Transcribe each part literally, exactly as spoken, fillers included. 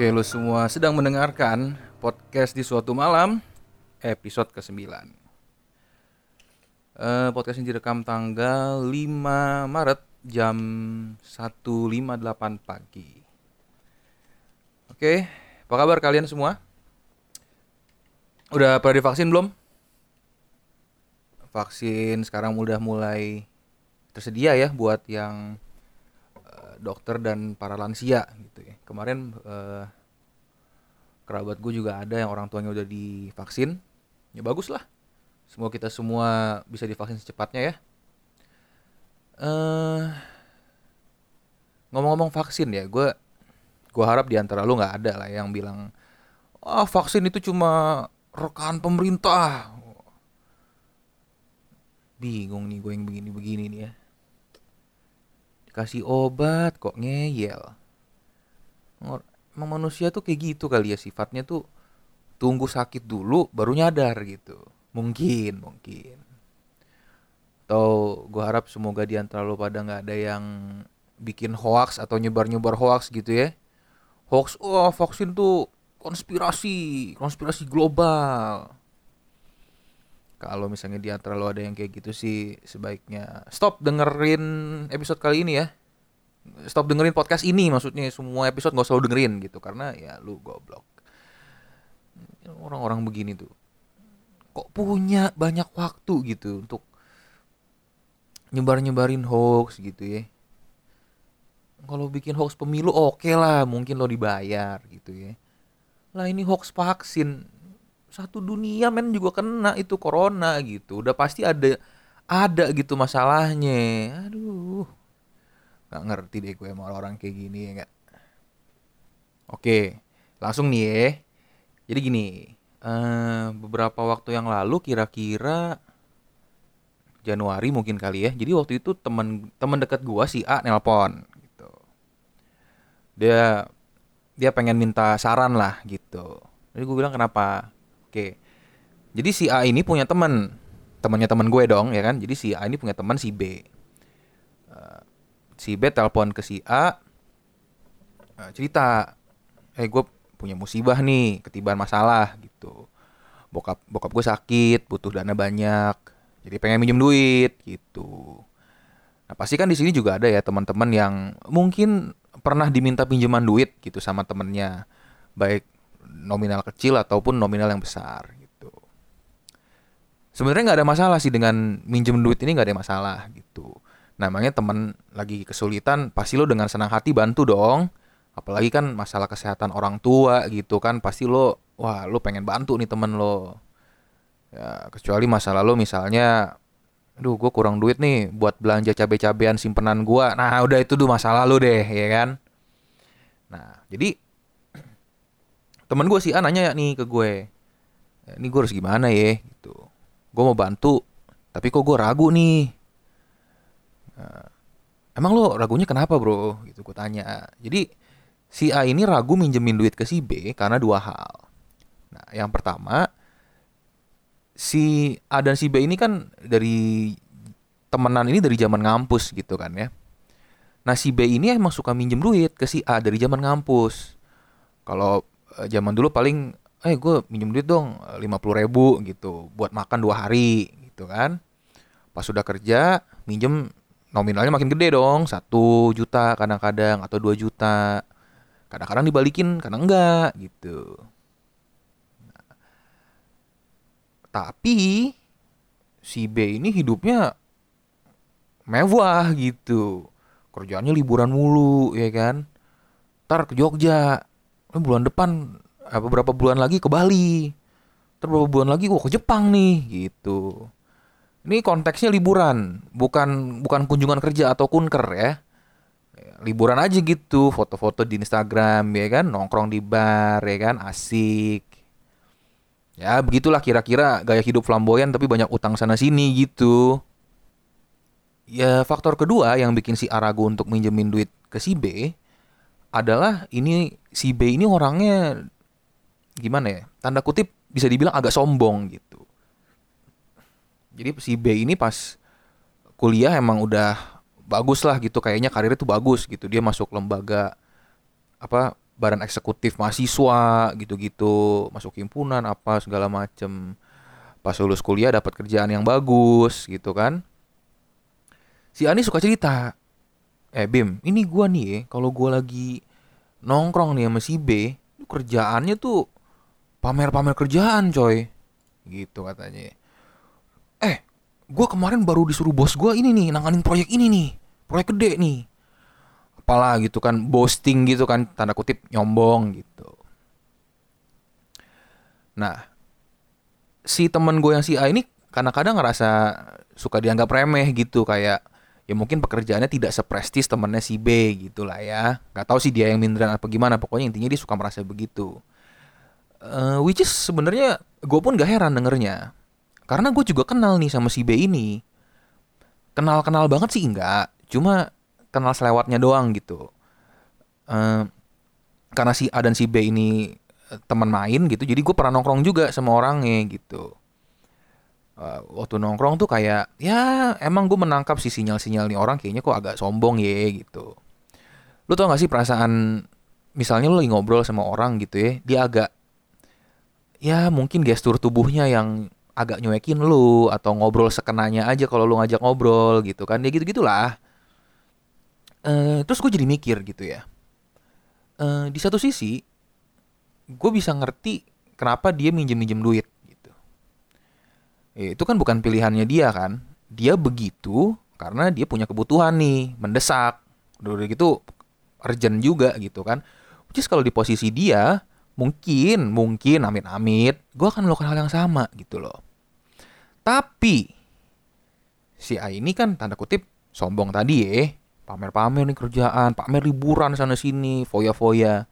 Oke, lu semua sedang mendengarkan podcast di suatu malam episode kesembilan. uh, Podcast ini direkam tanggal lima Maret jam satu lewat lima puluh delapan pagi. Oke, apa kabar kalian semua? Udah pada divaksin belum? Vaksin sekarang udah mulai tersedia ya buat yang dokter dan para lansia gitu ya. Kemarin eh, kerabat gue juga ada yang orang tuanya udah divaksin. Ya bagus lah. Semoga kita semua bisa divaksin secepatnya ya. Eh, ngomong-ngomong vaksin ya, gue gue harap diantara lu nggak ada lah yang bilang, ah oh, vaksin itu cuma rekaan pemerintah. Bingung nih gue yang begini-begini nih ya. Kasih obat kok ngeyel. Emang manusia tuh kayak gitu kali ya sifatnya, tuh tunggu sakit dulu baru nyadar gitu. Mungkin, mungkin. Atau gue harap semoga diantara lo pada gak ada yang bikin hoax atau nyebar-nyebar hoax gitu ya. Hoax, oh vaksin tuh konspirasi, konspirasi global. Kalau misalnya di antara lo ada yang kayak gitu sih, sebaiknya stop dengerin episode kali ini ya. Stop dengerin podcast ini, maksudnya semua episode gak usah lo dengerin gitu. Karena ya lu goblok. Orang-orang begini tuh kok punya banyak waktu gitu untuk nyebar-nyebarin hoax gitu ya. Kalau bikin hoax pemilu oke okay lah, mungkin lo dibayar gitu ya. Lah ini hoax vaksin, satu dunia men juga kena itu corona gitu. Udah pasti ada ada gitu masalahnya. Aduh. Gak ngerti deh gue sama orang kayak gini ya gak? Oke, langsung nih ya. Jadi gini, uh, beberapa waktu yang lalu kira-kira Januari mungkin kali ya. Jadi waktu itu teman teman dekat gue si A nelpon gitu. Dia dia pengen minta saran lah gitu. Jadi gue bilang kenapa? Oke, jadi si A ini punya teman, temannya teman gue dong, ya kan? Jadi si A ini punya teman si B. Uh, si B telepon ke si A, uh, cerita, eh gue punya musibah nih, ketibaan masalah gitu. Bokap bokap gue sakit, butuh dana banyak, jadi pengen minjem duit gitu. Nah pasti kan di sini juga ada ya teman-teman yang mungkin pernah diminta pinjaman duit gitu sama temennya, baik nominal kecil ataupun nominal yang besar gitu. Sebenarnya nggak ada masalah sih dengan minjem duit ini, nggak ada masalah gitu. Namanya teman lagi kesulitan pasti lo dengan senang hati bantu dong. Apalagi kan masalah kesehatan orang tua gitu kan, pasti lo wah lo pengen bantu nih temen lo. Ya, kecuali masalah lo misalnya, aduh gue kurang duit nih buat belanja cabe-cabean simpenan gue. Nah udah itu tuh masalah lo deh ya kan. Nah jadi temen gue si A nanya nih ke gue, ini gue harus gimana ya gitu. Gue mau bantu, tapi kok gue ragu nih. Emang lo ragunya kenapa bro? Gitu gue tanya. Jadi si A ini ragu minjemin duit ke si B karena dua hal. Nah, yang pertama, si A dan si B ini kan dari temenan ini dari zaman ngampus gitu kan ya. Nah si B ini emang suka minjem duit ke si A dari zaman ngampus. Kalau zaman dulu paling, eh gue minjem duit dong lima puluh ribu gitu buat makan dua hari gitu kan. Pas sudah kerja minjem nominalnya makin gede dong, satu juta kadang-kadang atau dua juta. Kadang-kadang dibalikin, kadang enggak gitu. Nah, tapi si B ini hidupnya mewah gitu. Kerjaannya liburan mulu ya kan. Ntar ke Jogja, bulan depan, beberapa bulan lagi ke Bali, terus beberapa bulan lagi wah ke Jepang nih gitu. Ini konteksnya liburan, bukan bukan kunjungan kerja atau kunker ya. Liburan aja gitu, foto-foto di Instagram ya kan, nongkrong di bar ya kan, asik. Ya begitulah kira-kira gaya hidup flamboyan tapi banyak utang sana sini gitu. Ya faktor kedua yang bikin si A ragu untuk minjemin duit ke si B adalah ini si B ini orangnya gimana ya, tanda kutip bisa dibilang agak sombong gitu. Jadi si B ini pas kuliah emang udah bagus lah gitu, kayaknya karirnya tuh bagus gitu. Dia masuk lembaga apa badan eksekutif mahasiswa gitu-gitu, masuk himpunan apa segala macem. Pas lulus kuliah dapat kerjaan yang bagus gitu kan. Si Ani suka cerita, eh Bim, ini gue nih ya, kalau gue lagi nongkrong nih sama si B, kerjaannya tuh pamer-pamer kerjaan coy, gitu katanya. Eh, gue kemarin baru disuruh bos gue ini nih, nanganin proyek ini nih, proyek gede nih, apalah gitu kan, boasting gitu kan, tanda kutip nyombong gitu. Nah, si teman gue yang si A ini kadang-kadang ngerasa suka dianggap remeh gitu, kayak ya mungkin pekerjaannya tidak seprestis temannya si B gitu lah ya. Gak tahu sih dia yang minderan apa gimana, pokoknya intinya dia suka merasa begitu. Uh, which is sebenarnya gue pun gak heran dengernya, karena gue juga kenal nih sama si B ini. Kenal-kenal banget sih enggak, cuma kenal selewatnya doang gitu. Uh, karena si A dan si B ini teman main gitu, jadi gue pernah nongkrong juga sama orangnya gitu. Uh, waktu nongkrong tuh kayak, ya emang gue menangkap si sinyal-sinyal nih orang kayaknya kok agak sombong ya gitu. Lo tau gak sih perasaan, misalnya lo lagi ngobrol sama orang gitu ya, dia agak, ya mungkin gestur tubuhnya yang agak nyuekin lo, atau ngobrol sekenanya aja kalau lo ngajak ngobrol gitu kan, dia gitu-gitulah. Uh, terus gue jadi mikir gitu ya, uh, di satu sisi gue bisa ngerti kenapa dia minjem-minjem duit gitu. Ya, itu kan bukan pilihannya dia kan. Dia begitu karena dia punya kebutuhan nih, mendesak. Udah gitu urgent juga gitu kan. Terus kalau di posisi dia, mungkin, mungkin amit-amit gue akan melakukan hal yang sama gitu loh. Tapi si A ini kan tanda kutip sombong tadi ya, pamer-pamer nih kerjaan, pamer liburan sana sini, foya-foya.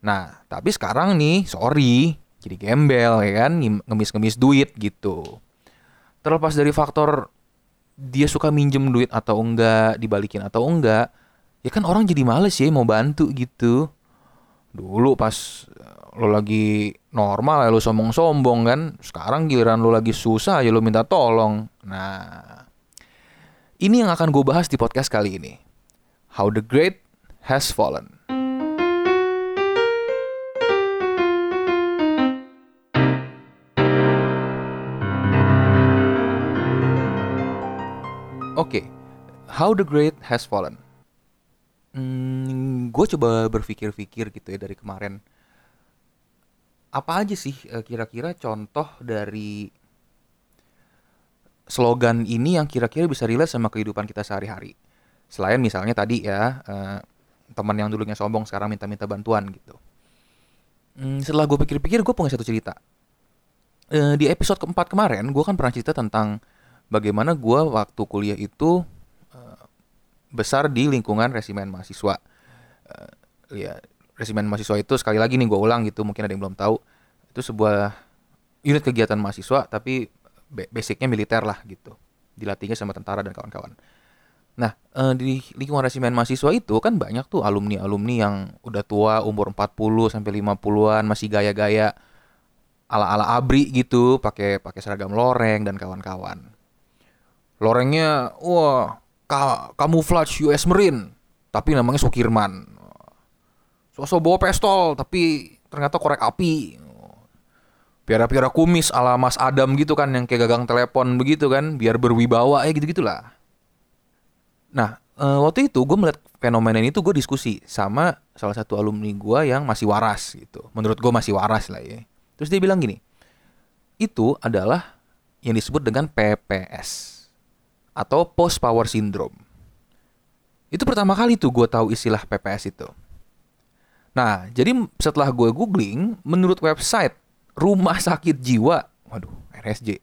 Nah, tapi sekarang nih, sorry, jadi gembel ya kan, ngemis-ngemis duit gitu. Terlepas dari faktor dia suka minjem duit atau enggak, dibalikin atau enggak, ya kan orang jadi males ya mau bantu gitu. Dulu pas lo lagi normal ya lo sombong-sombong kan, sekarang giliran lo lagi susah ya lo minta tolong. Nah, ini yang akan gue bahas di podcast kali ini, How the Great Has Fallen. Oke, okay. How the Great Has Fallen. Hmm, gue coba berpikir-pikir gitu ya dari kemarin. Apa aja sih kira-kira contoh dari slogan ini yang kira-kira bisa relate sama kehidupan kita sehari-hari? Selain misalnya tadi ya, eh, teman yang dulunya sombong sekarang minta-minta bantuan gitu. Hmm, setelah gue pikir-pikir, gue punya satu cerita. Eh, di episode keempat kemarin, gue kan pernah cerita tentang bagaimana gue waktu kuliah itu uh, besar di lingkungan resimen mahasiswa. Uh, ya, resimen mahasiswa itu sekali lagi nih gue ulang gitu, mungkin ada yang belum tahu. Itu sebuah unit kegiatan mahasiswa, tapi basicnya militer lah gitu. Dilatihnya sama tentara dan kawan-kawan. Nah, uh, di lingkungan resimen mahasiswa itu kan banyak tuh alumni-alumni yang udah tua, umur empat puluh sampai lima puluhan, masih gaya-gaya ala-ala ABRI gitu, pakai pakai seragam loreng dan kawan-kawan. Lorengnya, wah, ka- camouflage U S Marine, tapi namanya Sukirman. Sosok bawa pistol, tapi ternyata korek api. Piara-piara kumis ala Mas Adam gitu kan, yang kayak gagang telepon begitu kan, biar berwibawa, ya gitu-gitulah. Nah, e, waktu itu gue melihat fenomena ini tuh gue diskusi sama salah satu alumni gue yang masih waras gitu. Menurut gue masih waras lah ya. Terus dia bilang gini, itu adalah yang disebut dengan P P S. Atau post power syndrome. Itu pertama kali tuh gue tahu istilah P P S itu. Nah, jadi setelah gue googling, menurut website Rumah Sakit Jiwa, waduh, R S J,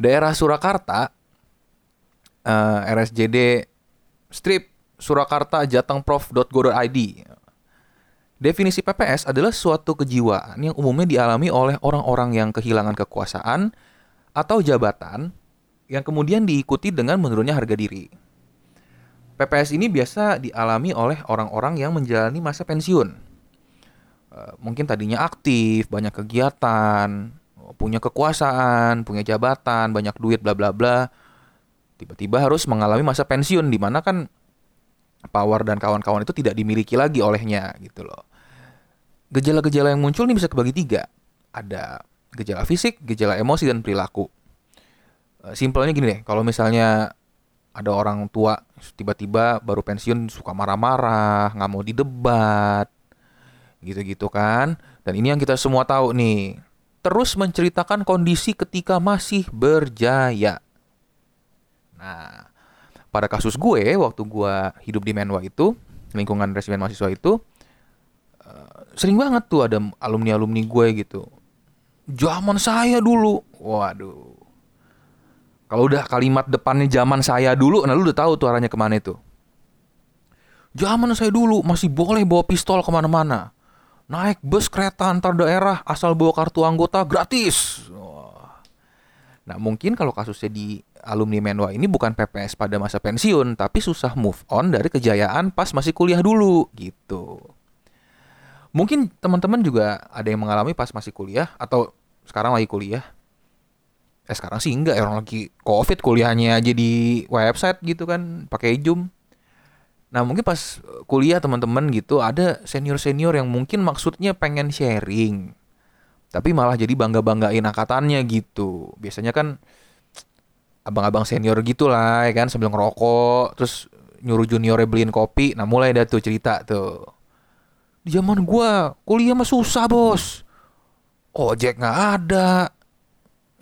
daerah Surakarta, uh, R S J D strip Surakarta jatengprov dot go dot i d. Definisi P P S adalah suatu kejiwaan yang umumnya dialami oleh orang-orang yang kehilangan kekuasaan atau jabatan, yang kemudian diikuti dengan menurunnya harga diri. P P S ini biasa dialami oleh orang-orang yang menjalani masa pensiun. Mungkin tadinya aktif, banyak kegiatan, punya kekuasaan, punya jabatan, banyak duit, bla bla bla. Tiba-tiba harus mengalami masa pensiun di mana kan power dan kawan-kawan itu tidak dimiliki lagi olehnya gitu loh. Gejala-gejala yang muncul ini bisa kebagi tiga. Ada gejala fisik, gejala emosi, dan perilaku. Simpelnya gini deh, kalau misalnya ada orang tua tiba-tiba baru pensiun suka marah-marah, nggak mau didebat, gitu-gitu kan. Dan ini yang kita semua tahu nih. Terus menceritakan kondisi ketika masih berjaya. Nah, pada kasus gue, waktu gue hidup di Menwa itu, lingkungan resimen mahasiswa itu, sering banget tuh ada alumni-alumni gue gitu. Zaman saya dulu. Waduh. Kalau udah kalimat depannya zaman saya dulu, nah lu udah tahu tuh arahnya kemana itu. Zaman saya dulu masih boleh bawa pistol kemana-mana. Naik bus kereta antar daerah asal bawa kartu anggota gratis. Wah. Nah mungkin kalau kasusnya di alumni Menwa ini bukan P P S pada masa pensiun, tapi susah move on dari kejayaan pas masih kuliah dulu gitu. Mungkin teman-teman juga ada yang mengalami pas masih kuliah atau sekarang lagi kuliah. Eh sekarang sih enggak, orang lagi COVID kuliahnya aja di website gitu kan, pakai Zoom. Nah mungkin pas kuliah teman-teman gitu ada senior-senior yang mungkin maksudnya pengen sharing, tapi malah jadi bangga-banggain angkatannya gitu. Biasanya kan abang-abang senior gitu lah ya kan, sambil ngerokok, terus nyuruh juniornya beliin kopi. Nah mulai dah tuh cerita tuh. Di zaman gua kuliah mah susah bos, ojek nggak ada,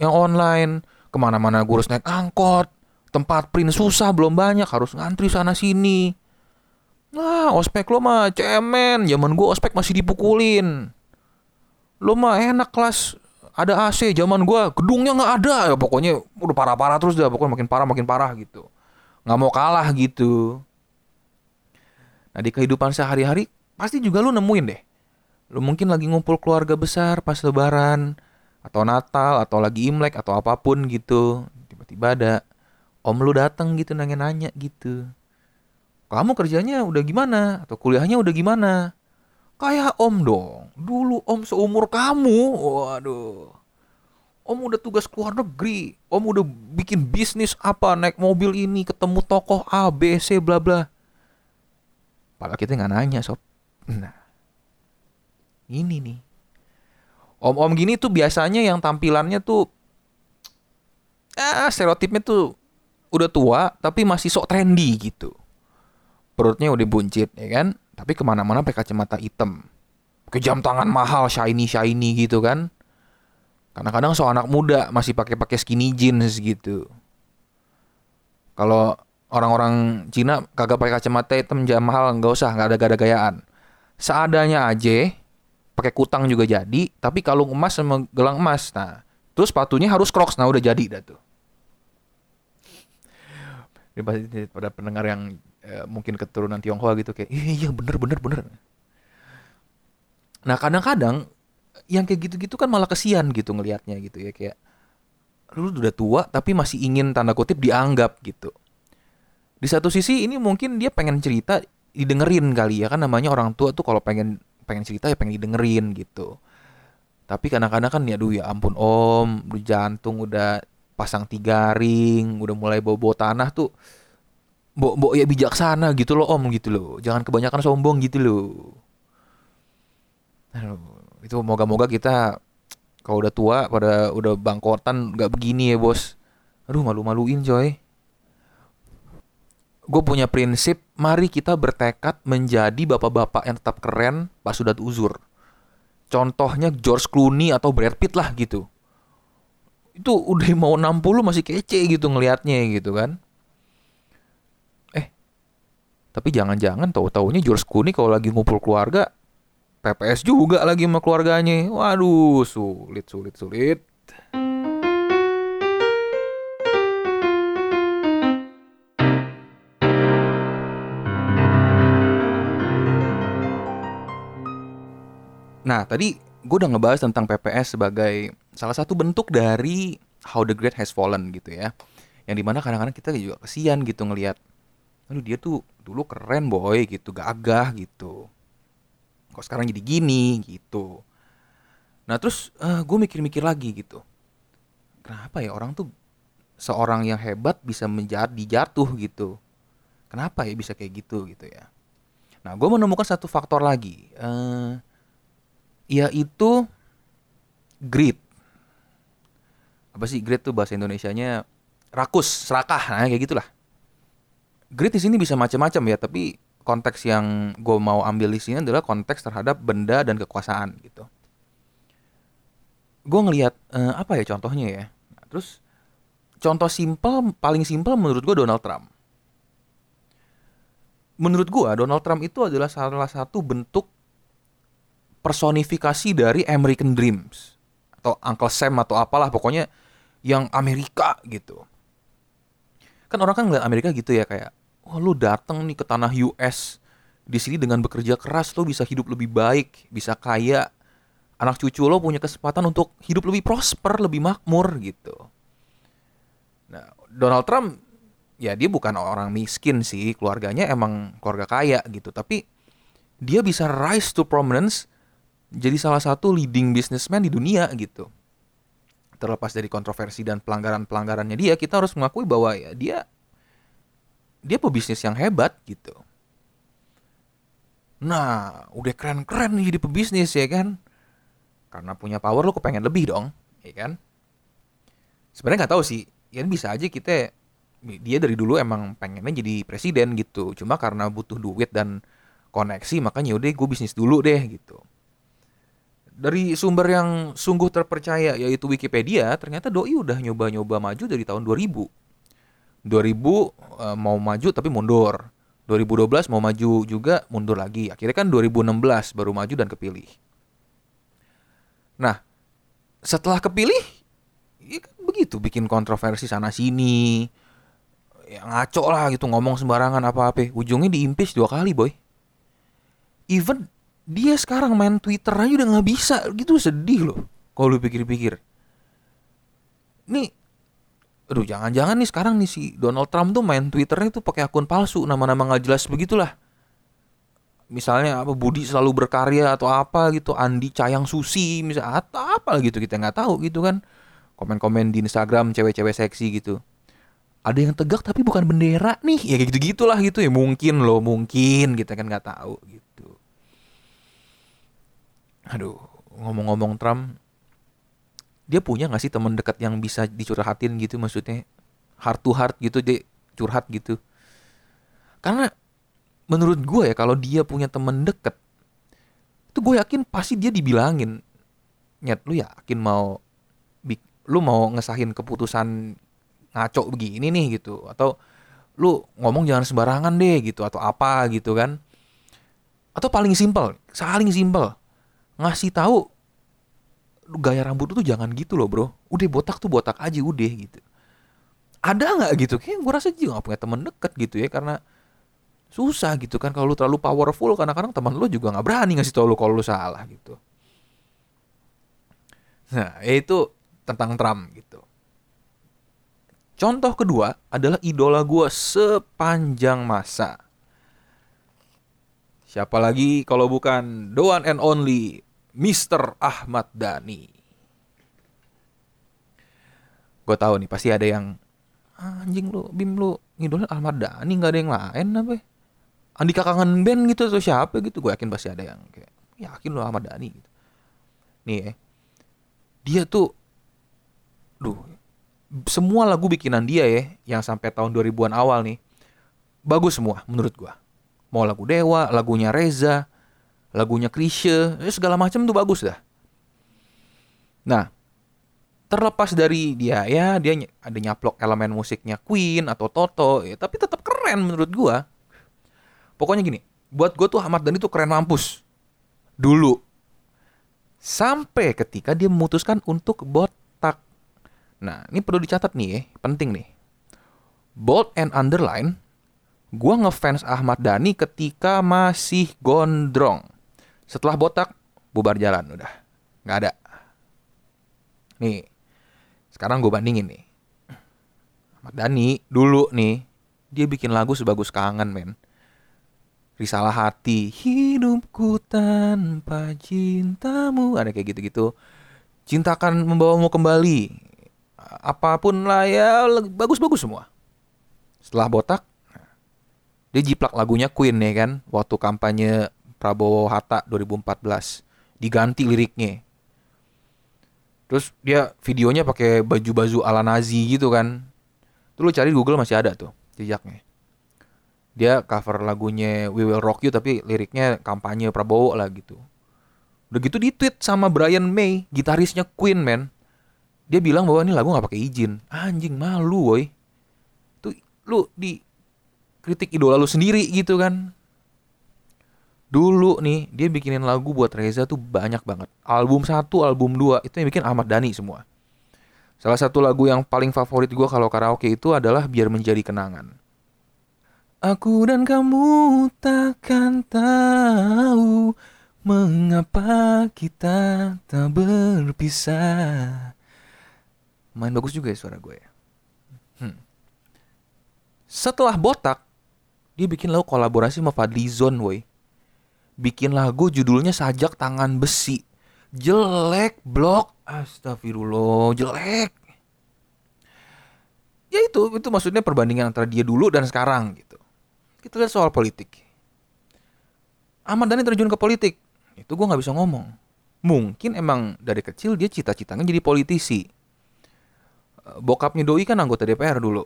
yang online kemana-mana gua harus naik angkot, tempat print susah belum banyak, harus ngantri sana sini. Nah ospek lo mah cemen, zaman gua ospek masih dipukulin. Lo mah enak kelas ada A C, zaman gua gedungnya nggak ada, ya pokoknya udah parah-parah terus dah, pokoknya makin parah makin parah gitu, nggak mau kalah gitu. Nah di kehidupan sehari-hari pasti juga lu nemuin deh. Lu mungkin lagi ngumpul keluarga besar pas lebaran, atau Natal, atau lagi Imlek, atau apapun gitu. Tiba-tiba ada om lu datang gitu nanya-nanya gitu. Kamu kerjanya udah gimana? Atau kuliahnya udah gimana? Kayak om dong. Dulu om seumur kamu. Waduh. Om udah tugas keluar negeri. Om udah bikin bisnis apa, naik mobil ini, ketemu tokoh A, B, C, bla bla. Padahal kita gak nanya sob. Nah, ini nih om-om gini tuh biasanya yang tampilannya tuh ah, stereotipnya tuh udah tua tapi masih sok trendy gitu. Perutnya udah buncit ya kan, tapi kemana-mana pakai kacamata hitam, pakai jam tangan mahal shiny-shiny gitu kan. Kadang-kadang sok anak muda masih pakai-pakai skinny jeans gitu. Kalau orang-orang Cina kagak pakai kacamata hitam, jam mahal, nggak usah, nggak ada gada-gayaan. Seadanya aja, pakai kutang juga jadi, tapi kalung emas sama gelang emas. Nah, terus sepatunya harus Crocs. Nah, udah jadi dah tuh. Ini pasti pada pendengar yang eh, mungkin keturunan Tionghoa gitu kayak, iya bener bener bener. Nah, kadang-kadang yang kayak gitu-gitu kan malah kesian gitu ngelihatnya gitu ya, kayak lu udah tua tapi masih ingin tanda kutip dianggap gitu. Di satu sisi ini mungkin dia pengen cerita didengerin kali ya kan, namanya orang tua tuh kalau pengen pengen cerita ya pengen didengerin gitu. Tapi kadang-kadang kan ya aduh ya ampun om, jantung udah pasang tiga ring, udah mulai bobo tanah tuh, bok-bok ya bijaksana gitu loh om gitu loh, jangan kebanyakan sombong gitu loh. Aduh, itu moga-moga kita kalau udah tua pada udah bangkotan nggak begini ya bos. Aduh malu-maluin coy. Gue punya prinsip, mari kita bertekad menjadi bapak-bapak yang tetap keren pas sudah uzur. Contohnya George Clooney atau Brad Pitt lah gitu. Itu udah mau enam puluh masih kece gitu ngelihatnya gitu kan. Eh, tapi jangan-jangan tahu-taunya George Clooney kalau lagi ngumpul keluarga, P P S juga lagi sama keluarganya. Waduh, sulit, sulit, sulit. Nah, tadi gue udah ngebahas tentang P P S sebagai salah satu bentuk dari How the Great Has Fallen gitu ya. Yang dimana kadang-kadang kita juga kesian gitu ngelihat, aduh dia tuh dulu keren boy gitu, gagah gitu. Kok sekarang jadi gini gitu. Nah terus uh, gue mikir-mikir lagi gitu. Kenapa ya orang tuh seorang yang hebat bisa menjadi jatuh gitu. Kenapa ya bisa kayak gitu gitu ya. Nah gue menemukan satu faktor lagi. Eee... Uh, yaitu greed. Apa sih greed tuh bahasa Indonesianya? Rakus, serakah, nah kayak gitulah. Greed di sini bisa macam-macam ya, tapi konteks yang gue mau ambil di sini adalah konteks terhadap benda dan kekuasaan gitu. Gue ngelihat eh, apa ya contohnya ya. Nah, terus contoh simpel, paling simpel menurut gue Donald Trump. Menurut gue Donald Trump itu adalah salah satu bentuk personifikasi dari American Dreams atau Uncle Sam atau apalah pokoknya yang Amerika gitu. Kan orang kan ngeliat Amerika gitu ya kayak, wah oh, lu datang nih ke tanah U S, di sini dengan bekerja keras lu bisa hidup lebih baik, bisa kaya, anak cucu lu punya kesempatan untuk hidup lebih prosper, lebih makmur gitu. Nah, Donald Trump ya dia bukan orang miskin sih, keluarganya emang keluarga kaya gitu, tapi dia bisa rise to prominence jadi salah satu leading businessman di dunia gitu. Terlepas dari kontroversi dan pelanggaran-pelanggarannya dia, kita harus mengakui bahwa ya dia dia pebisnis yang hebat gitu. Nah, udah keren-keren jadi pebisnis ya kan? Karena punya power lo kepengen lebih dong, ya kan? Sebenarnya nggak tahu sih, ya bisa aja kita dia dari dulu emang pengennya jadi presiden gitu. Cuma karena butuh duit dan koneksi makanya udah gue bisnis dulu deh gitu. Dari sumber yang sungguh terpercaya yaitu Wikipedia, ternyata doi udah nyoba-nyoba maju dari tahun dua ribu. dua ribu mau maju tapi mundur. dua ribu dua belas mau maju juga mundur lagi. Akhirnya kan dua ribu enam belas baru maju dan kepilih. Nah, setelah kepilih, ya kan begitu bikin kontroversi sana sini. Ya ngaco lah gitu ngomong sembarangan apa-apa. Ujungnya di-impeach dua kali, boy. Even dia sekarang main Twitter aja udah gak bisa gitu, sedih loh kalau lu pikir-pikir. Nih, aduh jangan-jangan nih sekarang nih si Donald Trump tuh main Twitternya tuh pakai akun palsu, nama-nama gak jelas begitulah. Misalnya apa Budi selalu berkarya atau apa gitu, Andi Cayang Susi misalnya atau apa gitu, kita gak tahu gitu kan. Komen-komen di Instagram cewek-cewek seksi gitu. Ada yang tegak tapi bukan bendera nih, ya kayak gitu-gitulah gitu ya, mungkin loh, mungkin kita kan gak tahu gitu. Aduh, ngomong-ngomong Trump, dia punya gak sih teman dekat yang bisa dicurhatin gitu, maksudnya heart to heart gitu, dia curhat gitu. Karena menurut gue ya, kalau dia punya teman dekat, itu gue yakin pasti dia dibilangin, Nyet, lu yakin mau, lu mau ngesahin keputusan ngaco begini nih gitu, atau lu ngomong jangan sembarangan deh gitu, atau apa gitu kan. Atau paling simpel, saling simpel ngasih tahu gaya rambut lu tuh jangan gitu loh bro, udah botak tuh botak aja udah gitu. Ada nggak gitu? Kayaknya gue rasa juga nggak punya teman dekat gitu ya, karena susah gitu kan kalau lu terlalu powerful, kadang-kadang teman lu juga nggak berani ngasih tau lu kalau lu salah gitu. Nah itu tentang Trump gitu. Contoh kedua adalah idola gue sepanjang masa. Siapa lagi kalau bukan the one and only mister Ahmad Dhani. Gue tahu nih pasti ada yang, anjing lu, Bim lu, ngidolin Ahmad Dhani gak ada yang lain apa ya? Andika Kangen Band gitu atau siapa gitu. Gue yakin pasti ada yang kayak, yakin lu Ahmad Dhani gitu. Nih eh, dia tuh, duh, semua lagu bikinan dia ya, yang sampai tahun dua ribuan awal nih, bagus semua menurut gue. Mau lagu Dewa, lagunya Reza, lagunya Krisye, segala macam tuh bagus dah. Nah, terlepas dari dia ya, dia ada nyaplok elemen musiknya Queen atau Toto, ya, tapi tetap keren menurut gua. Pokoknya gini, buat gua tuh Ahmad Dhani tuh keren mampus. Dulu. Sampai ketika dia memutuskan untuk botak. Nah, ini perlu dicatat nih ya, penting nih. Bold and underline. Gua ngefans Ahmad Dhani ketika masih gondrong. Setelah botak, bubar jalan udah. Gak ada. Nih, sekarang gue bandingin nih. Ahmad Dhani dulu nih, dia bikin lagu sebagus Kangen men. Risalah Hati, hidupku tanpa cintamu, ada kayak gitu-gitu. Cintakan membawamu kembali. Apapun lah ya, bagus-bagus semua. Setelah botak, dia jiplak lagunya Queen ya kan, waktu kampanye Prabowo Hatta dua ribu empat belas. diganti liriknya. Terus dia videonya pakai baju-baju ala Nazi gitu kan. Terus lu cari Google masih ada tuh jejaknya. Dia cover lagunya We Will Rock You tapi liriknya kampanye Prabowo lah gitu. Udah gitu ditweet sama Brian May, gitarisnya Queen, men. Dia bilang bahwa ini lagu gak pakai izin. Anjing, malu woy. Tuh lu di kritik idola lu sendiri gitu kan. Dulu nih dia bikinin lagu buat Reza tuh banyak banget. Album satu, album dua itu yang bikin Ahmad Dhani semua. Salah satu lagu yang paling favorit gue kalau karaoke itu adalah Biar Menjadi Kenangan. Aku dan kamu takkan tahu mengapa kita tak berpisah. Main bagus juga ya suara gue ya. Hmm. Setelah botak, dia bikin lagu kolaborasi sama Fadli Zon, woy. Bikin lagu judulnya Sajak Tangan Besi. Jelek, blok. Astagfirullah, jelek. Ya itu, itu maksudnya perbandingan antara dia dulu dan sekarang gitu. Kita lihat soal politik. Ahmad Dhani terjun ke politik. Itu gue gak bisa ngomong. Mungkin emang dari kecil dia cita-citanya jadi politisi. Bokapnya doi kan anggota D P R dulu.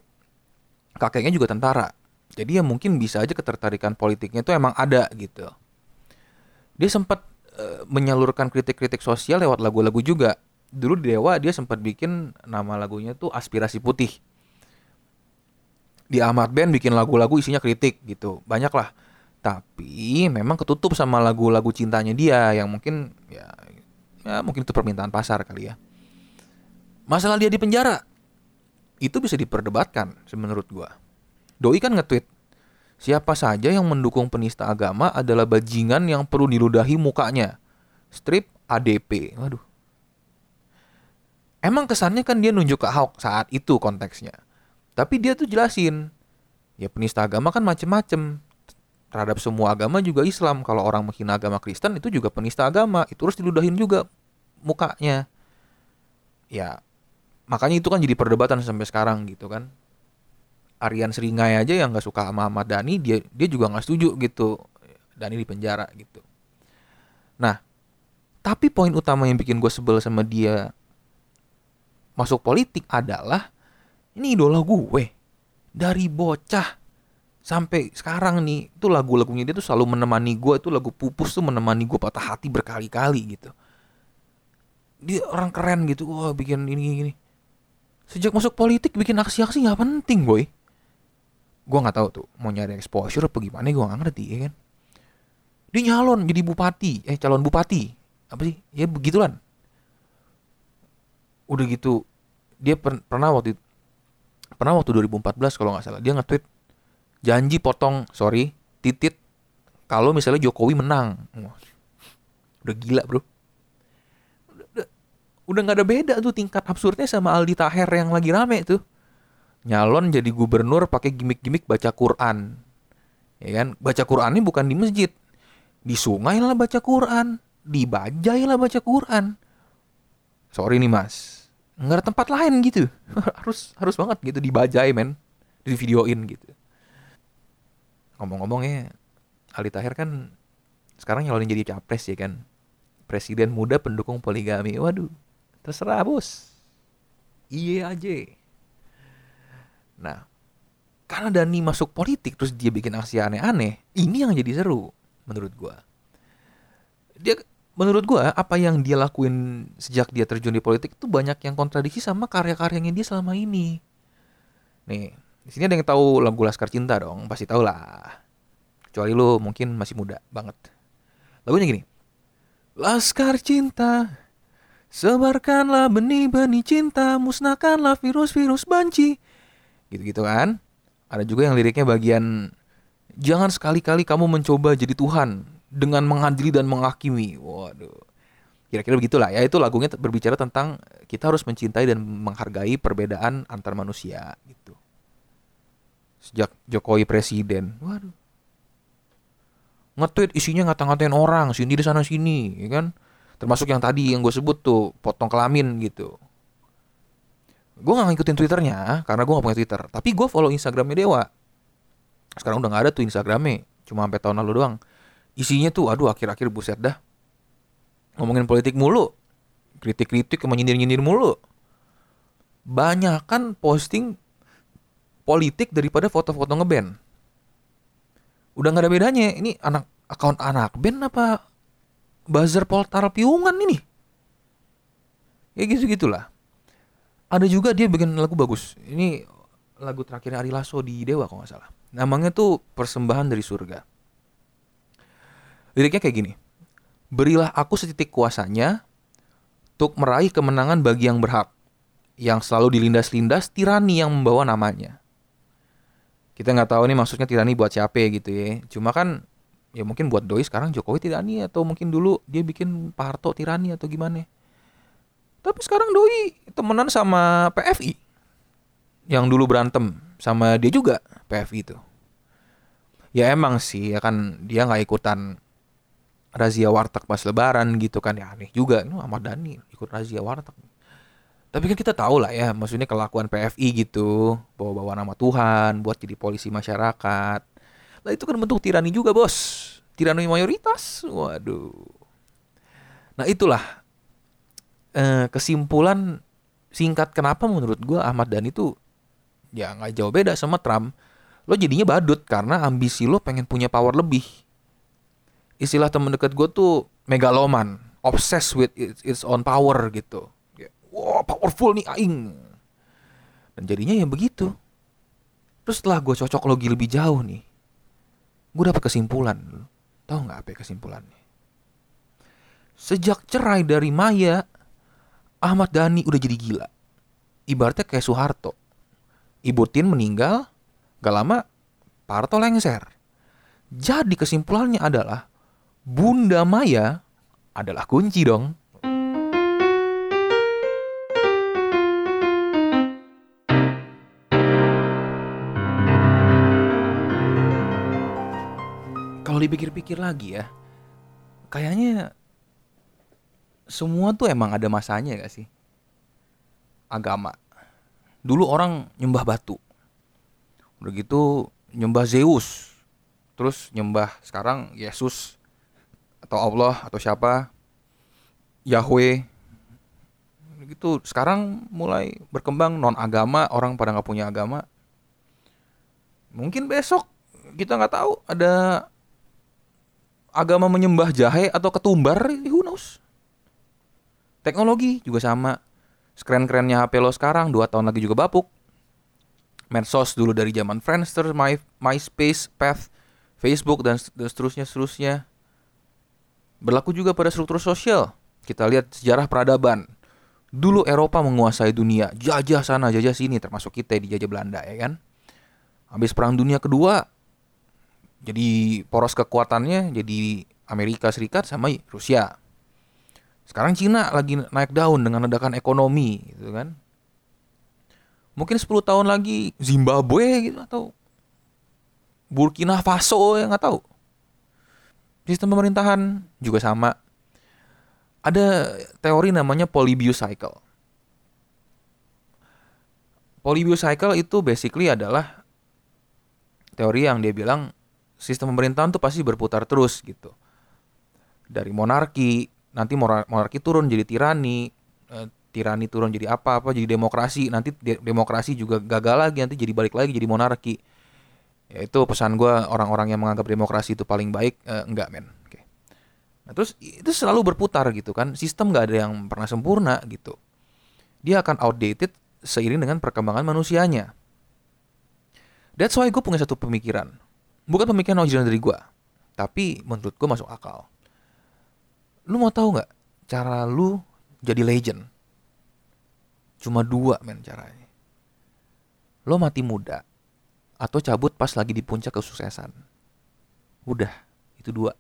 Kakeknya juga tentara. Jadi ya mungkin bisa aja ketertarikan politiknya itu emang ada gitu. Dia sempat e, menyalurkan kritik-kritik sosial lewat lagu-lagu juga. Dulu di Dewa dia sempat bikin nama lagunya tuh Aspirasi Putih. Di Ahmad Band bikin lagu-lagu isinya kritik gitu. Banyak lah. Tapi memang ketutup sama lagu-lagu cintanya dia yang mungkin ya, ya mungkin itu permintaan pasar kali ya. Masalah dia di penjara itu bisa diperdebatkan menurut gua. Doi kan nge-tweet, siapa saja yang mendukung penista agama adalah bajingan yang perlu diludahi mukanya. Strip A D P. Waduh. Emang kesannya kan dia nunjuk ke Ahok saat itu konteksnya. Tapi dia tuh jelasin, ya penista agama kan macem-macem. Terhadap semua agama juga Islam. Kalau orang menghina agama Kristen itu juga penista agama. Itu harus diludahin juga mukanya. Ya, makanya itu kan jadi perdebatan sampai sekarang gitu kan. Arian Seringai aja yang gak suka sama Ahmad Dhani, dia, dia juga gak setuju gitu. Dhani di penjara gitu. Nah, tapi poin utama yang bikin gue sebel sama dia masuk politik adalah, ini idola gue. Dari bocah sampai sekarang nih, itu lagu-lagunya dia tuh selalu menemani gue. Itu lagu Pupus tuh menemani gue patah hati berkali-kali gitu. Dia orang keren gitu, wah oh, bikin ini-ini. Sejak masuk politik bikin aksi-aksi gak penting, boy. Gue gak tahu tuh mau nyari exposure apa gimana, gue gak ngerti ya kan. Dia nyalon jadi bupati, eh calon bupati. Apa sih? Ya begitulah. Udah gitu dia per- pernah waktu pernah waktu dua ribu empat belas kalau enggak salah, dia nge-tweet janji potong, sorry, titit kalau misalnya Jokowi menang. Udah gila, bro. Udah gak ada beda tuh tingkat absurdnya sama Aldi Taher yang lagi rame tuh. Nyalon jadi gubernur pakai gimmick-gimmick baca Quran. Ya kan? Baca Qurannya bukan di masjid. Di sungai lah baca Quran. Di bajai lah baca Quran. Sorry nih mas. Gak ada tempat lain gitu. harus harus banget gitu di bajai, men. Di videoin gitu. Ngomong-ngomong ya, Aldi Taher kan sekarang nyalonin jadi capres ya kan. Presiden muda pendukung poligami. Waduh. Terserah bos. Iya aja. Nah, karena Dhani masuk politik terus dia bikin aksi aneh-aneh, ini yang jadi seru menurut gue. Dia, menurut gue apa yang dia lakuin sejak dia terjun di politik itu banyak yang kontradiksi sama karya-karyanya dia selama ini. Nih, di sini ada yang tahu lagu Laskar Cinta dong, pasti tahu lah. Kecuali lo mungkin masih muda banget. Lagunya gini. Laskar Cinta, sebarkanlah benih-benih cinta, musnahkanlah virus-virus banci. Gitu-gitu kan. Ada juga yang liriknya bagian, jangan sekali-kali kamu mencoba jadi Tuhan dengan mengadili dan menghakimi. Waduh. Kira-kira begitulah ya. Itu lagunya berbicara tentang kita harus mencintai dan menghargai perbedaan antar manusia gitu. Sejak Jokowi presiden. Waduh. Nge-tweet isinya ngata-ngatain orang, sini di sana sini, ya kan? Termasuk yang tadi yang gue sebut tuh, potong kelamin gitu. Gue gak ngikutin Twitternya, karena gue gak punya Twitter. Tapi gue follow Instagramnya Dewa. Sekarang udah gak ada tuh Instagramnya, cuma sampai tahun lalu doang. Isinya tuh, aduh akhir-akhir buset dah. ngomongin politik mulu, kritik-kritik, menyindir-nyindir mulu. Banyak kan posting politik daripada foto-foto ngeband. Udah nggak ada bedanya. Ini anak akun anak band apa buzzer poltar piungan ini? Ya gitu-gitulah. Ada juga dia bikin lagu bagus. Ini lagu terakhir Ari Lasso di Dewa kalau nggak salah. Namanya tuh Persembahan dari Surga. Liriknya kayak gini. Berilah aku setitik kuasanya untuk meraih kemenangan bagi yang berhak, yang selalu dilindas-lindas tirani yang membawa namanya. Kita nggak tahu nih maksudnya tirani buat siapa gitu ya. Cuma kan ya mungkin buat doi sekarang Jokowi tirani, atau mungkin dulu dia bikin Pak Harto tirani atau gimana. Tapi sekarang doi temenan sama P F I. Yang dulu berantem sama dia juga P F I itu. Ya emang sih ya kan dia nggak ikutan razia warteg pas lebaran gitu kan, ya aneh juga. Ini Ahmad Dhani ikut razia warteg. Tapi kan kita tahu lah ya, maksudnya kelakuan P F I gitu, bawa-bawa nama Tuhan buat jadi polisi masyarakat. Lah itu kan bentuk tirani juga, bos. Tirani mayoritas. Waduh. Nah itulah eh, kesimpulan singkat kenapa menurut gue Ahmad Dhani tuh ya nggak jauh beda sama Trump. Lo jadinya badut karena ambisi lo pengen punya power lebih. Istilah temen deket gue tuh megaloman, obsessed with its own power gitu. Wow, powerful nih aing. Dan jadinya ya begitu. Terus setelah gue cocok logi lebih jauh nih, gue dapet kesimpulan. Tahu gak apa kesimpulannya? Sejak cerai dari Maya, Ahmad Dhani udah jadi gila. Ibaratnya kayak Soeharto. Ibu Tin meninggal, gak lama Pak Harto lengser. Jadi kesimpulannya adalah Bunda Maya adalah kunci dong. Kalau dipikir-pikir lagi ya, kayaknya semua tuh emang ada masanya gak sih? Agama. Dulu orang nyembah batu. Udah gitu nyembah Zeus. Terus nyembah sekarang Yesus. Atau Allah atau siapa. Yahweh. Udah gitu sekarang mulai berkembang non-agama. Orang pada gak punya agama. Mungkin besok kita gak tahu ada agama menyembah jahe atau ketumbar, who knows? Teknologi juga sama. Sekeren-kerennya H P lo sekarang, dua tahun lagi juga bapuk. Medsos dulu dari zaman Friendster, My, MySpace, Path, Facebook, dan seterusnya-seterusnya. Berlaku juga pada struktur sosial. Kita lihat sejarah peradaban. Dulu Eropa menguasai dunia. Jajah sana, jajah sini, termasuk kita dijajah Belanda, ya kan? Habis Perang Dunia Kedua, jadi poros kekuatannya jadi Amerika Serikat sama Rusia. Sekarang Cina lagi naik daun dengan ledakan ekonomi gitu kan. Mungkin sepuluh tahun lagi Zimbabwe gitu atau Burkina Faso ya, nggak tahu. Sistem pemerintahan juga sama. Ada teori namanya Polybius Cycle. Polybius Cycle itu basically adalah teori yang dia bilang sistem pemerintahan tuh pasti berputar terus gitu. Dari monarki, nanti monarki turun jadi tirani, eh, tirani turun jadi apa-apa, jadi demokrasi, nanti de- demokrasi juga gagal lagi, nanti jadi balik lagi jadi monarki. Ya itu pesan gue, orang-orang yang menganggap demokrasi itu paling baik, eh, enggak men. Oke. Nah terus itu selalu berputar gitu kan, sistem gak ada yang pernah sempurna gitu. Dia akan outdated seiring dengan perkembangan manusianya. That's why gue punya satu pemikiran. Bukan pemikiran original dari gue, tapi menurut gue masuk akal. Lu mau tahu nggak cara lu jadi legend? Cuma dua men caranya. Lo mati muda atau cabut pas lagi di puncak kesuksesan. Udah, itu dua.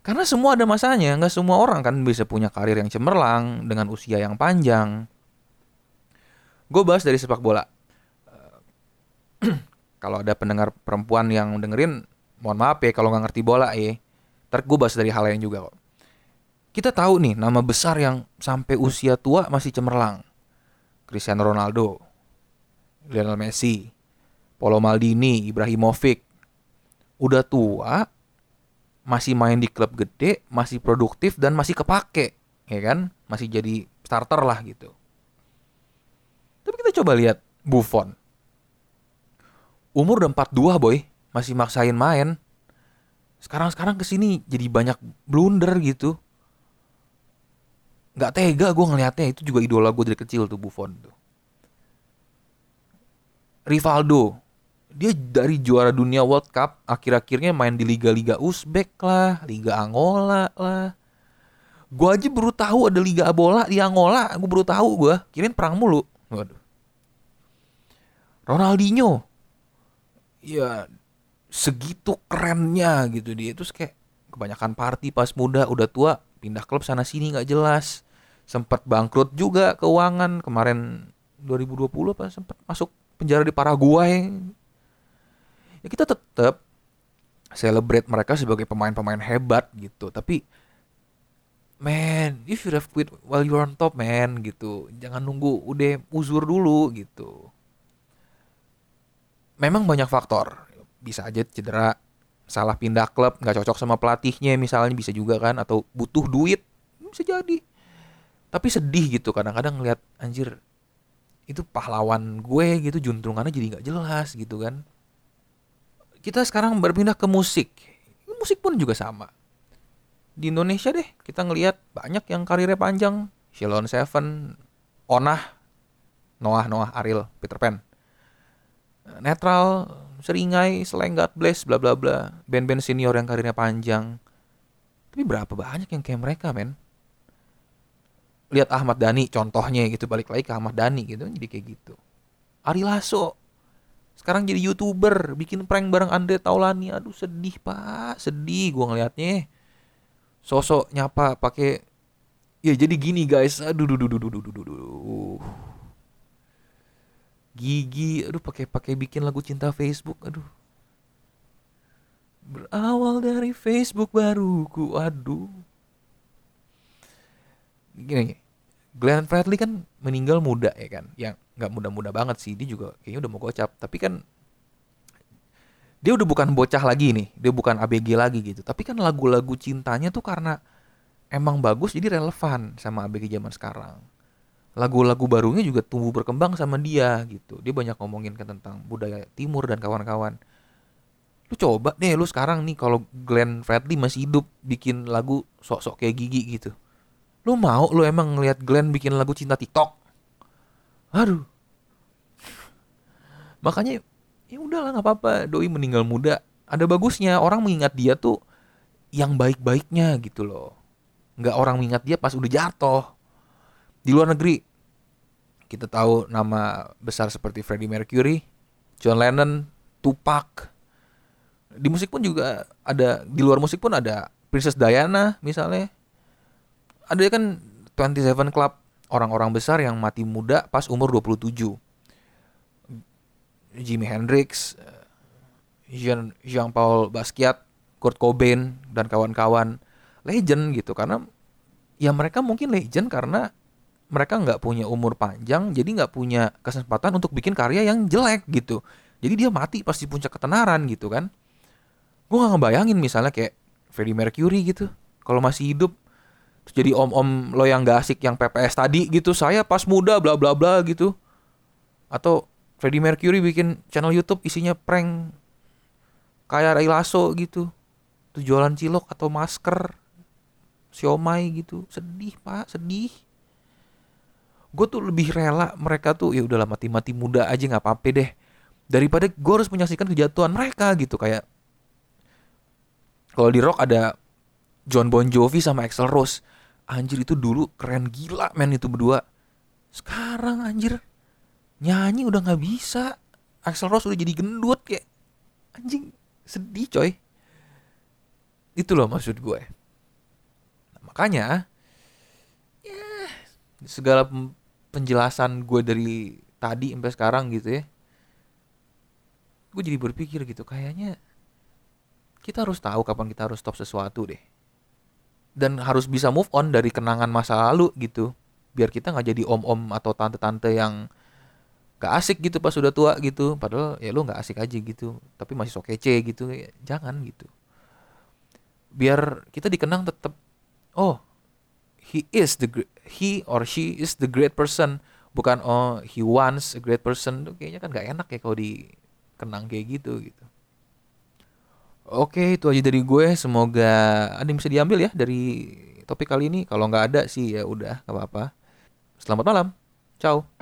Karena semua ada masanya, nggak semua orang kan bisa punya karir yang cemerlang dengan usia yang panjang. Gue bahas dari sepak bola. Kalau ada pendengar perempuan yang dengerin, mohon maaf ya kalau nggak ngerti bola ya. Ntar gue bahas dari hal lain juga kok. Kita tahu nih nama besar yang sampai usia tua masih cemerlang. Cristiano Ronaldo, Lionel Messi, Paulo Maldini, Ibrahimovic. Udah tua masih main di klub gede, masih produktif dan masih kepake, ya kan? Masih jadi starter lah gitu. Tapi kita coba lihat Buffon. Umur udah empat puluh dua, boy, masih maksain main. Sekarang-sekarang kesini jadi banyak blunder gitu. Gak tega gue ngelihatnya, itu juga idola gue dari kecil tuh Buffon tuh. Rivaldo, dia dari juara dunia World Cup akhir-akhirnya main di liga-liga Uzbek lah, liga Angola lah. Gue aja baru tahu ada liga bola di Angola, gue baru tahu gue, kirain perang mulu. Waduh. Ronaldinho, ya segitu kerennya gitu dia, terus kayak kebanyakan party pas muda, udah tua pindah klub sana sini nggak jelas, sempat bangkrut juga keuangan kemarin dua ribu dua puluh apa sempat masuk penjara di Paraguay. Ya kita tetap celebrate mereka sebagai pemain-pemain hebat gitu. Tapi man, if you have quit while you're on top man gitu. Jangan nunggu udah uzur dulu gitu. Memang banyak faktor. Bisa aja cedera, salah pindah klub, gak cocok sama pelatihnya misalnya, bisa juga kan. Atau butuh duit, bisa jadi. Tapi sedih gitu kadang-kadang ngeliat, anjir itu pahlawan gue gitu, juntrungannya jadi gak jelas gitu kan. Kita sekarang berpindah ke musik. Musik pun juga sama. Di Indonesia deh, kita ngelihat banyak yang karirnya panjang. Shiloh tujuh, Onah, Noah, Noah, Aril, Peter Pan. Netral, Seringai, God Bless, bla bla bla. Band-band senior yang karirnya panjang. Tapi berapa banyak yang kayak mereka, men? Lihat Ahmad Dhani contohnya gitu, balik lagi ke Ahmad Dhani gitu, jadi kayak gitu. Ari Lasso sekarang jadi YouTuber, bikin prank bareng Andre Taulani. Aduh sedih pak, sedih gue ngelihatnya. Sosok nyapa pakai, ya jadi gini guys. Aduh, duh, duh, duh, duh, duh, duh, duh. Gigi, aduh pakai pakai bikin lagu cinta Facebook, aduh. Berawal dari Facebook baruku, aduh. Gini, Glenn Frey kan meninggal muda ya kan, yang nggak muda-muda banget sih, dia juga kayaknya udah mau gocap, tapi kan dia udah bukan bocah lagi nih, dia bukan A B G lagi gitu, tapi kan lagu-lagu cintanya tuh karena emang bagus jadi relevan sama A B G zaman sekarang. Lagu-lagu barunya juga tumbuh berkembang sama dia gitu, dia banyak ngomongin kan tentang budaya timur dan kawan-kawan. Lu coba deh lu sekarang nih kalau Glenn Frey masih hidup bikin lagu sok-sok kayak Gigi gitu, lu mau lu emang ngelihat Glenn bikin lagu cinta TikTok? Aduh. Makanya ya udahlah enggak apa-apa, doi meninggal muda. Ada bagusnya orang mengingat dia tuh yang baik-baiknya gitu loh. Enggak orang mengingat dia pas udah jatuh. Di luar negeri kita tahu nama besar seperti Freddie Mercury, John Lennon, Tupac. Di musik pun juga ada, di luar musik pun ada Princess Diana misalnya. Ada kan dua puluh tujuh Club. Orang-orang besar yang mati muda pas umur dua puluh tujuh. Jimi Hendrix, Jean, Jean Paul Basquiat, Kurt Cobain, dan kawan-kawan. Legend gitu, karena ya mereka mungkin legend karena mereka gak punya umur panjang, jadi gak punya kesempatan untuk bikin karya yang jelek gitu. Jadi dia mati pas di puncak ketenaran gitu kan. Gue gak ngebayangin misalnya kayak Freddie Mercury gitu, kalau masih hidup. Terus jadi om-om lo yang gak asik yang P P S tadi gitu, saya pas muda bla bla bla gitu. Atau Freddie Mercury bikin channel YouTube isinya prank kayak Ari Lasso gitu. Tuh jualan cilok atau masker, siomay gitu. Sedih pak, sedih. Gue tuh lebih rela mereka tuh ya udahlah mati-mati muda aja gak apa-apa deh, daripada gue harus menyaksikan kejatuhan mereka gitu. Kayak kalau di rock ada John Bon Jovi sama Axel Rose. Anjir itu dulu keren gila men itu berdua. Sekarang anjir nyanyi udah gak bisa. Axel Rose udah jadi gendut kayak. Anjing sedih coy. Itu loh maksud gue. Nah, makanya ya, segala penjelasan gue dari tadi sampai sekarang gitu ya, gue jadi berpikir gitu, kayaknya kita harus tahu kapan kita harus stop sesuatu deh. Dan harus bisa move on dari kenangan masa lalu gitu. Biar kita gak jadi om-om atau tante-tante yang gak asik gitu pas udah tua gitu. Padahal ya lu gak asik aja gitu, tapi masih sok kece gitu. Jangan gitu. biar kita dikenang tetap, oh he is the he or she is the great person, bukan oh he wants a great person. Tuh kayaknya kan nggak enak ya kalau dikenang kayak gitu gitu. Oke, itu aja dari gue. Semoga ada yang bisa diambil ya dari topik kali ini. Kalau nggak ada sih ya udah nggak apa-apa. Selamat malam, ciao.